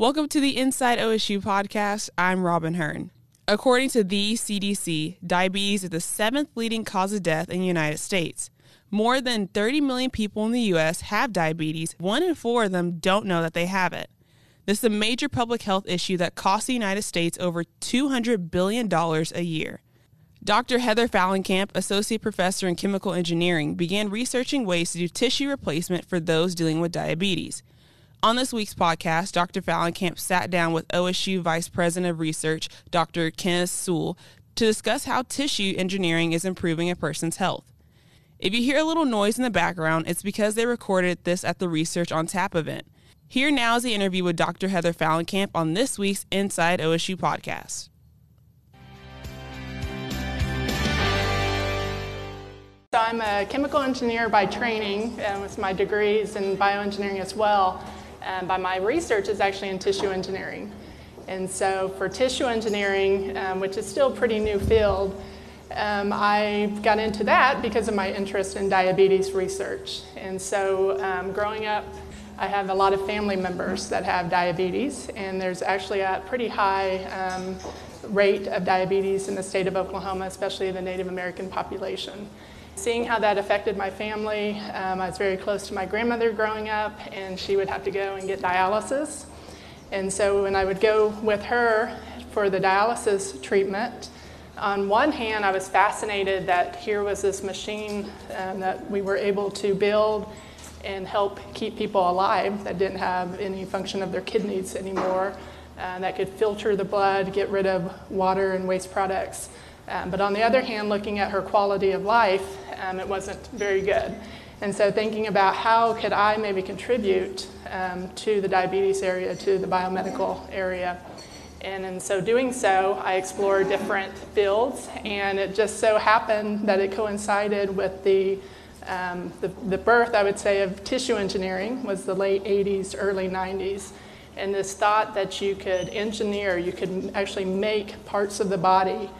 Welcome to the Inside OSU podcast. I'm Robin Hearn. According to the CDC, diabetes is the 7th leading cause of death in the United States. More than 30 million people in the U.S. have diabetes. 1 in 4 of them don't know that they have it. This is a major public health issue that costs the United States over $200 billion a year. Dr. Heather Fahlenkamp, associate professor in chemical engineering, began researching ways to do tissue replacement for those dealing with diabetes. On this week's podcast, Dr. Fahlenkamp sat down with OSU Vice President of Research, Dr. Kenneth Sewell, to discuss how tissue engineering is improving a person's health. If you hear a little noise in the background, it's because they recorded this at the Research on Tap event. Here now is the interview with Dr. Heather Fahlenkamp on this week's Inside OSU podcast. So I'm a chemical engineer by training, and with my degrees in bioengineering as well. But my research is actually in tissue engineering. And so for tissue engineering, which is still a pretty new field, I got into that because of my interest in diabetes research. And so growing up, I have a lot of family members that have diabetes, and there's actually a pretty high rate of diabetes in the state of Oklahoma, especially the Native American population. Seeing how that affected my family, I was very close to my grandmother growing up, and she would have to go and get dialysis. And so when I would go with her for the dialysis treatment, on one hand, I was fascinated that here was this machine that we were able to build and help keep people alive that didn't have any function of their kidneys anymore, that could filter the blood, get rid of water and waste products. But on the other hand, looking at her quality of life, it wasn't very good. And so thinking about how could I maybe contribute to the diabetes area, to the biomedical area. And in so doing so, I explored different fields, and it just so happened that it coincided with the birth, I would say, of tissue engineering, was the late 80s, early 90s. And this thought that you could engineer, you could actually make parts of the body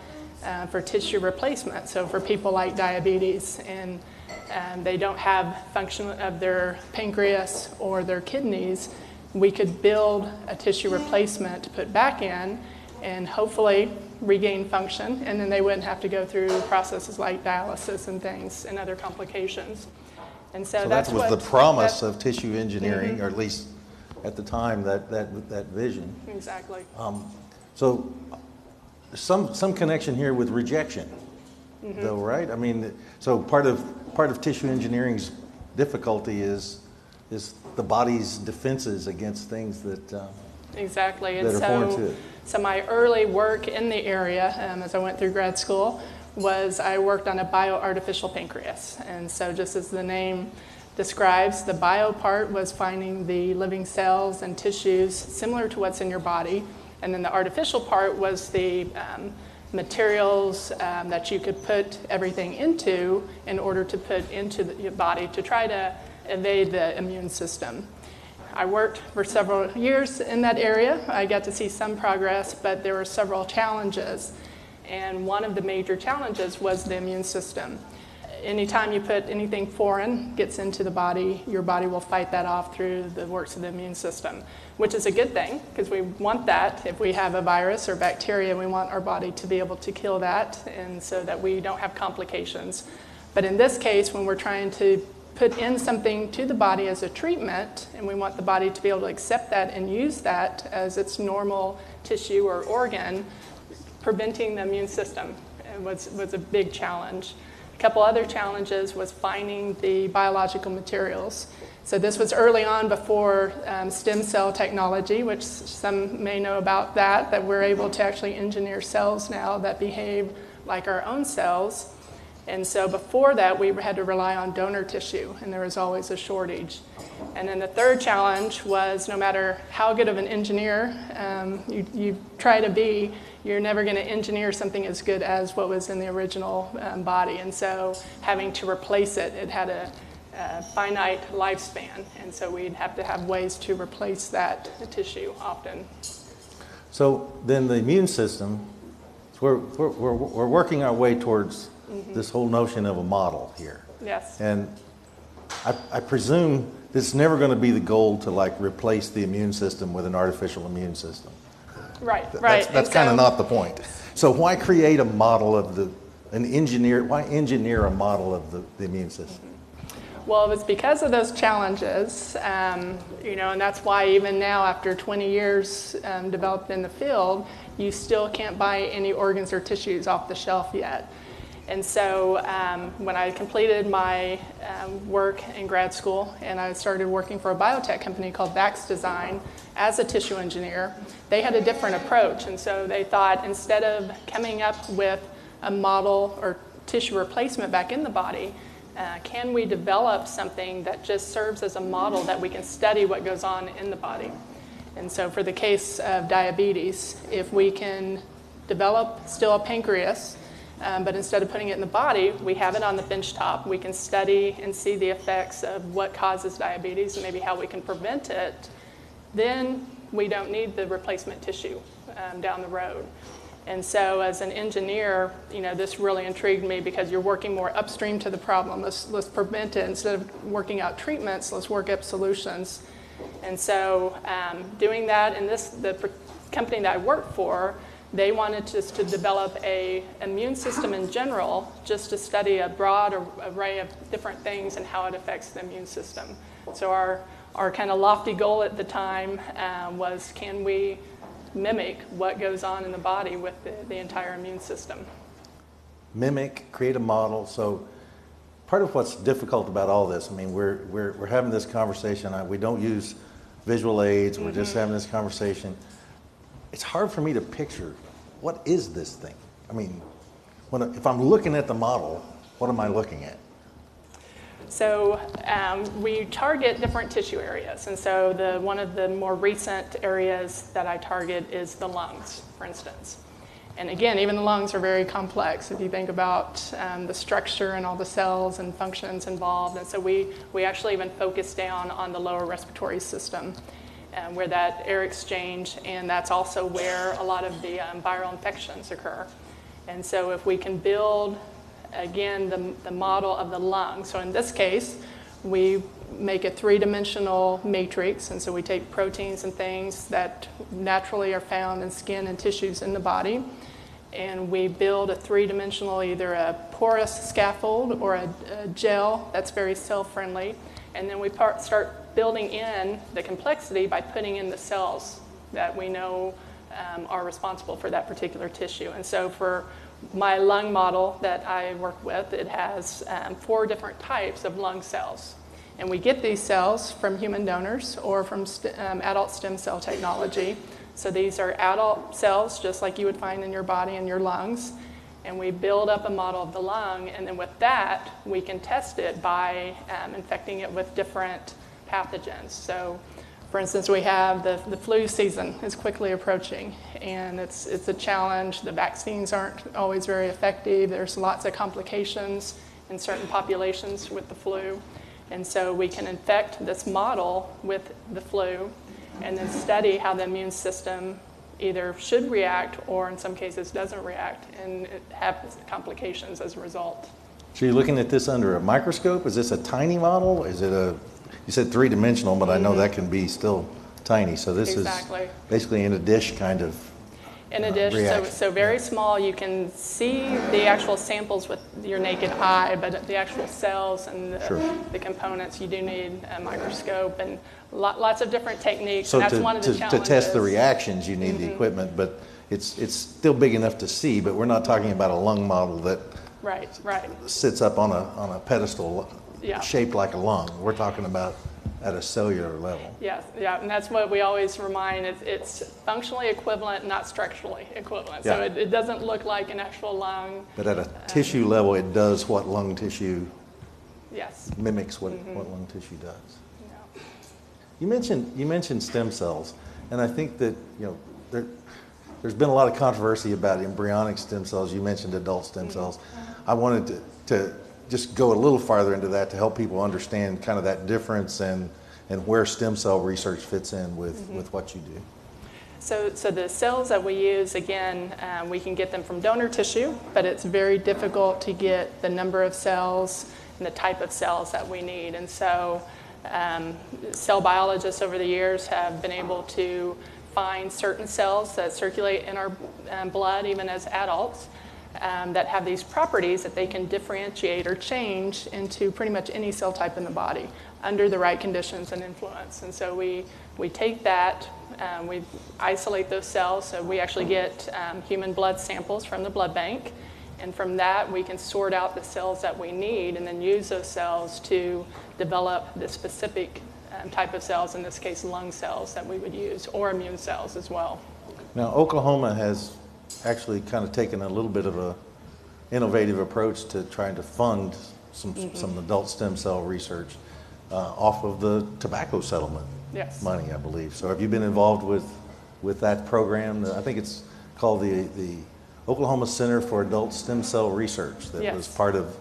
for tissue replacement, so for people like diabetes, and they don't have function of their pancreas or their kidneys, we could build a tissue replacement to put back in and hopefully regain function, and then they wouldn't have to go through processes like dialysis and things and other complications. And so that was the promise of tissue engineering, mm-hmm. or at least at the time, that vision. Exactly. So some connection here with rejection, mm-hmm. though, right? I mean, so part of tissue engineering's difficulty is the body's defenses against things that exactly. And so my early work in the area, as I went through grad school, was I worked on a bioartificial pancreas. And so just as the name describes, the bio part was finding the living cells and tissues similar to what's in your body. And then the artificial part was the materials that you could put everything into in order to put into your body to try to evade the immune system. I worked for several years in that area. I got to see some progress, but there were several challenges. And one of the major challenges was the immune system. Anytime you put anything foreign gets into the body, your body will fight that off through the works of the immune system, which is a good thing because we want that. If we have a virus or bacteria, we want our body to be able to kill that, and so that we don't have complications. But in this case, when we're trying to put in something to the body as a treatment, and we want the body to be able to accept that and use that as its normal tissue or organ, preventing the immune system was a big challenge. A couple other challenges was finding the biological materials. So this was early on before stem cell technology, which some may know about that we're able to actually engineer cells now that behave like our own cells. And so before that, we had to rely on donor tissue, and there was always a shortage. And then the third challenge was no matter how good of an engineer you try to be, you're never going to engineer something as good as what was in the original body. And so having to replace it, it had a finite lifespan. And so we'd have to have ways to replace that tissue often. So then the immune system, we're working our way towards mm-hmm. this whole notion of a model here. Yes. And I presume it's never going to be the goal to like replace the immune system with an artificial immune system. Right, right. That's kind of not the point. So why create a model of why engineer a model of the immune system? Well, it was because of those challenges, you know, and that's why even now after 20 years developed in the field, you still can't buy any organs or tissues off the shelf yet. And so when I completed my work in grad school and I started working for a biotech company called Vax Design as a tissue engineer, they had a different approach. And so they thought instead of coming up with a model or tissue replacement back in the body, can we develop something that just serves as a model that we can study what goes on in the body? And so for the case of diabetes, if we can develop still a pancreas, but instead of putting it in the body, we have it on the bench top. We can study and see the effects of what causes diabetes and maybe how we can prevent it. Then we don't need the replacement tissue down the road. And so as an engineer, you know, this really intrigued me because you're working more upstream to the problem. Let's prevent it. Instead of working out treatments, let's work up solutions. And so doing that, and the company that I worked for, they wanted just to develop an immune system in general, just to study a broad array of different things and how it affects the immune system. So our kind of lofty goal at the time was, can we mimic what goes on in the body with the entire immune system? Mimic, create a model. So part of what's difficult about all this, I mean, we're having this conversation. We don't use visual aids. We're just having this conversation. It's hard for me to picture, what is this thing? I mean, if I'm looking at the model, what am I looking at? So we target different tissue areas. And so one of the more recent areas that I target is the lungs, for instance. And again, even the lungs are very complex if you think about the structure and all the cells and functions involved. And so we actually even focus down on the lower respiratory system, where that air exchange, and that's also where a lot of the viral infections occur. And so if we can build, again, the model of the lung. So in this case, we make a three-dimensional matrix, and so we take proteins and things that naturally are found in skin and tissues in the body, and we build a three-dimensional, either a porous scaffold or a gel that's very cell-friendly, and then we start building in the complexity by putting in the cells that we know are responsible for that particular tissue. And so for my lung model that I work with, it has 4 different types of lung cells. And we get these cells from human donors or from adult stem cell technology. So these are adult cells just like you would find in your body and your lungs. And we build up a model of the lung. And then with that, we can test it by infecting it with different pathogens. So, for instance, we have the flu season is quickly approaching, and it's a challenge. The vaccines aren't always very effective. There's lots of complications in certain populations with the flu. And so we can infect this model with the flu and then study how the immune system either should react or in some cases doesn't react and have complications as a result. So you're looking at this under a microscope? Is this a tiny model? Is it a... You said three-dimensional, but I know that can be still tiny. So this is basically in a dish kind of in a dish, so very small. You can see the actual samples with your naked eye, but the actual cells and the components, you do need a microscope and lots of different techniques. So that's one of the challenges. To test the reactions, you need the equipment, but it's still big enough to see, but we're not talking about a lung model that sits up on a pedestal. Yeah. Shaped like a lung. We're talking about at a cellular level. Yes, yeah, and that's what we always remind. It's functionally equivalent, not structurally equivalent. Yeah. So it doesn't look like an actual lung. But at a tissue level, it does what lung tissue mimics what lung tissue does. Yeah. You mentioned stem cells, and I think that there's been a lot of controversy about embryonic stem cells. You mentioned adult stem cells. I wanted to just go a little farther into that to help people understand kind of that difference and where stem cell research fits in with what you do. So the cells that we use, again, we can get them from donor tissue, but it's very difficult to get the number of cells and the type of cells that we need. And so Cell biologists over the years have been able to find certain cells that circulate in our blood, even as adults, that have these properties that they can differentiate or change into pretty much any cell type in the body under the right conditions and influence. And so we take that, we isolate those cells, so we actually get human blood samples from the blood bank, and from that we can sort out the cells that we need and then use those cells to develop the specific type of cells, in this case lung cells, that we would use, or immune cells as well. Now Oklahoma has actually kind of taken a little bit of an innovative approach to trying to fund some adult stem cell research off of the tobacco settlement money, I believe. So have you been involved with that program? I think it's called the Oklahoma Center for Adult Stem Cell Research, that was part of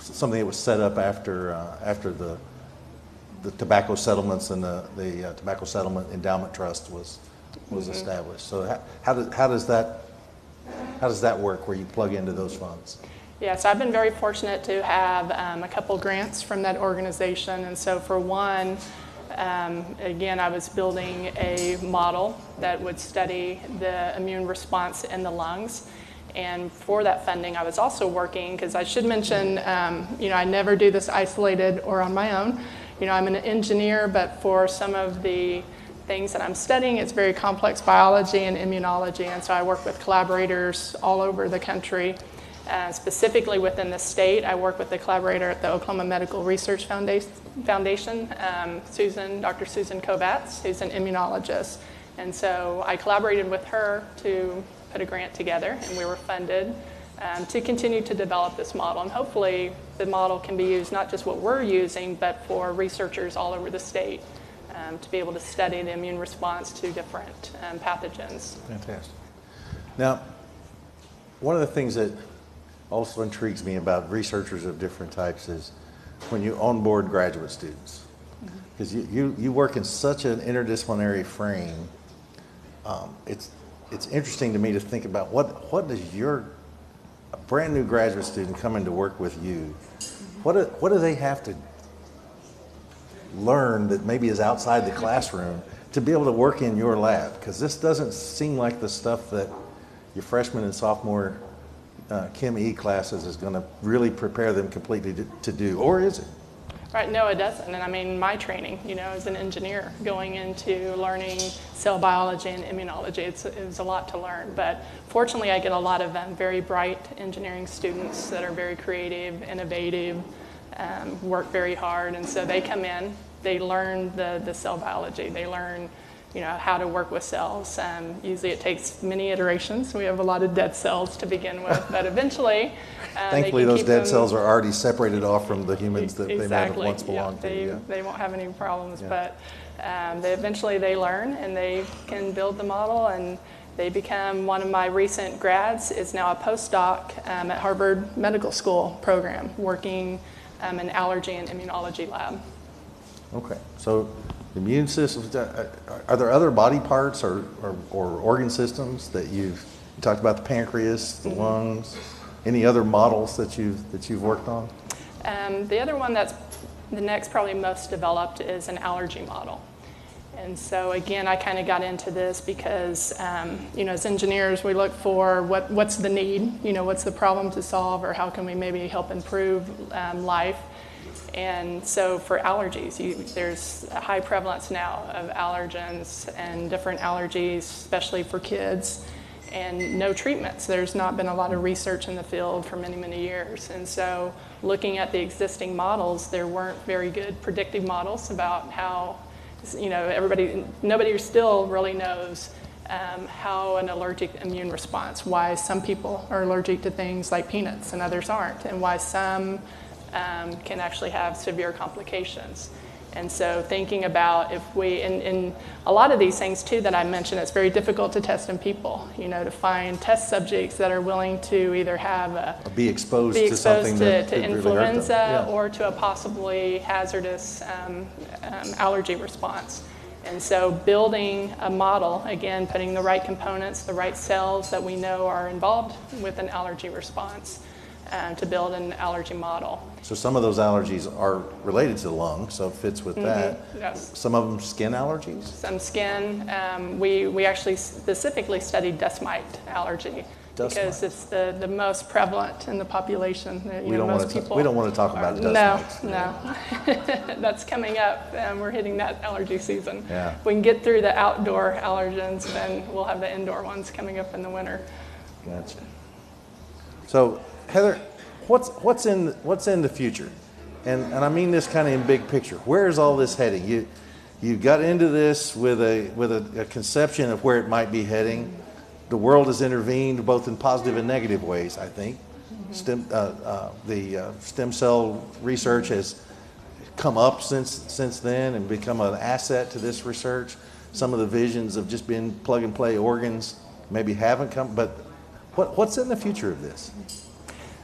something that was set up after after the tobacco settlements and the tobacco settlement endowment trust was established. So how does that work, where you plug into those funds? Yes, I've been very fortunate to have a couple grants from that organization. And so for one, again, I was building a model that would study the immune response in the lungs. And for that funding, I was also working, because I should mention, you know, I never do this isolated or on my own. You know, I'm an engineer, but for some of the things that I'm studying, it's very complex biology and immunology, and so I work with collaborators all over the country. Specifically within the state, I work with a collaborator at the Oklahoma Medical Research Foundation, Dr. Susan Kobatz, who's an immunologist. And so I collaborated with her to put a grant together, and we were funded to continue to develop this model. And hopefully the model can be used, not just what we're using, but for researchers all over the state to be able to study the immune response to different pathogens. Fantastic. Now, one of the things that also intrigues me about researchers of different types is when you onboard graduate students, because you work in such an interdisciplinary frame. It's interesting to me to think about what does a brand new graduate student coming to work with you, what do they have to learn that maybe is outside the classroom to be able to work in your lab? Because this doesn't seem like the stuff that your freshman and sophomore Chem E classes is going to really prepare them completely to do, or is it? Right, no, it doesn't. And I mean, my training, you know, as an engineer going into learning cell biology and immunology, it was a lot to learn. But fortunately, I get a lot of very bright engineering students that are very creative, innovative, work very hard. And so they come in, they learn the cell biology, they learn, you know, how to work with cells. Usually it takes many iterations. We have a lot of dead cells to begin with, but eventually thankfully those dead cells are already separated off from the humans that they might have once belonged to. They won't have any problems, but eventually they learn and they can build the model, and they become, one of my recent grads is now a postdoc at Harvard Medical School program, working in allergy and immunology lab. Okay, so immune systems, are there other body parts or organ systems that you've talked about, the pancreas, the lungs, any other models that you've worked on? The other one that's the next probably most developed is an allergy model. And so again, I kind of got into this because, you know, as engineers, we look for what's the need, you know, what's the problem to solve, or how can we maybe help improve life. And so for allergies, there's a high prevalence now of allergens and different allergies, especially for kids, and no treatments. There's not been a lot of research in the field for many, many years. And so looking at the existing models, there weren't very good predictive models about how, you know, nobody still really knows how an allergic immune response, why some people are allergic to things like peanuts and others aren't, and why some can actually have severe complications. And so thinking about if we, and a lot of these things too that I mentioned, it's very difficult to test in people, you know, to find test subjects that are willing to either have a be exposed to something to influenza or to a possibly hazardous allergy response. And so building a model, again, putting the right components, the right cells that we know are involved with an allergy response, to build an allergy model. So some of those allergies are related to the lung, so it fits with that. Yes. Some of them skin allergies? Some skin. We actually specifically studied dust mite allergy. Because it's the most prevalent in the population. We don't want to talk about dust mites. No. That's coming up. We're hitting that allergy season. Yeah. If we can get through the outdoor allergens, then we'll have the indoor ones coming up in the winter. Gotcha. So, Heather, what's in the future? And I mean this kind of in big picture. Where is all this heading? You got into this with a conception of where it might be heading. The world has intervened both in positive and negative ways, I think. Mm-hmm. The stem cell research has come up since then and become an asset to this research. Some of the visions of just being plug-and-play organs maybe haven't come, but what's in the future of this?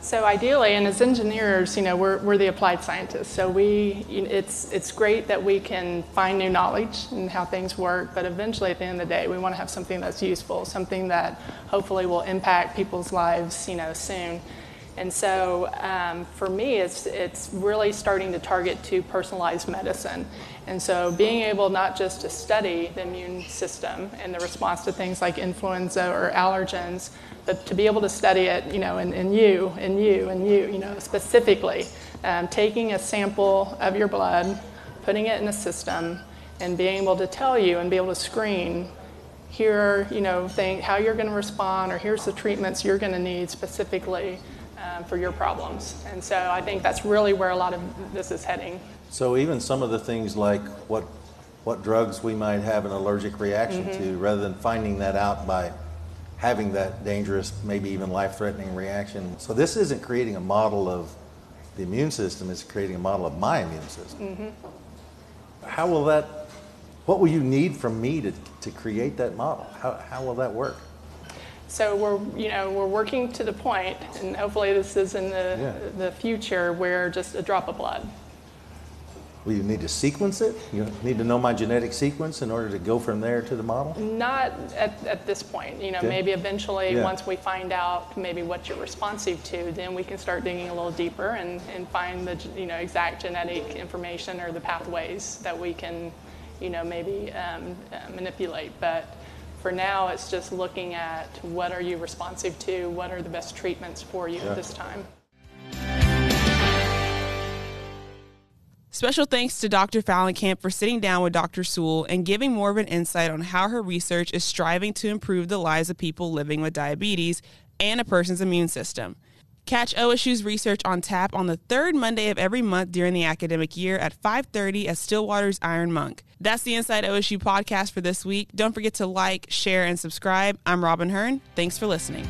So ideally, and as engineers, we're the applied scientists. So it's great that we can find new knowledge and how things work, but eventually at the end of the day, we want to have something that's useful, something that hopefully will impact people's lives, soon. And so for me, it's really starting to target to personalized medicine. And so being able not just to study the immune system and the response to things like influenza or allergens, but to be able to study it, specifically. Taking a sample of your blood, putting it in a system, and being able to tell you and be able to screen here, how you're going to respond, or here's the treatments you're going to need specifically for your problems. And so I think that's really where a lot of this is heading. So even some of the things like what drugs we might have an allergic reaction to, rather than finding that out by having that dangerous, maybe even life-threatening reaction. So this isn't creating a model of the immune system, it's creating a model of my immune system. Mm-hmm. What will you need from me to create that model? How will that work? So we're working to the point, and hopefully this is in the future, where just a drop of blood. Well, you need to sequence it? You need to know my genetic sequence in order to go from there to the model? Not at this point. Okay. Maybe eventually once we find out maybe what you're responsive to, then we can start digging a little deeper and find the exact genetic information or the pathways that we can manipulate. But for now, it's just looking at what are you responsive to, what are the best treatments for you at this time. Special thanks to Dr. Fahlenkamp for sitting down with Dr. Sewell and giving more of an insight on how her research is striving to improve the lives of people living with diabetes and a person's immune system. Catch OSU's Research on Tap on the third Monday of every month during the academic year at 5:30 at Stillwater's Iron Monk. That's the Inside OSU podcast for this week. Don't forget to like, share, and subscribe. I'm Robin Hearn. Thanks for listening.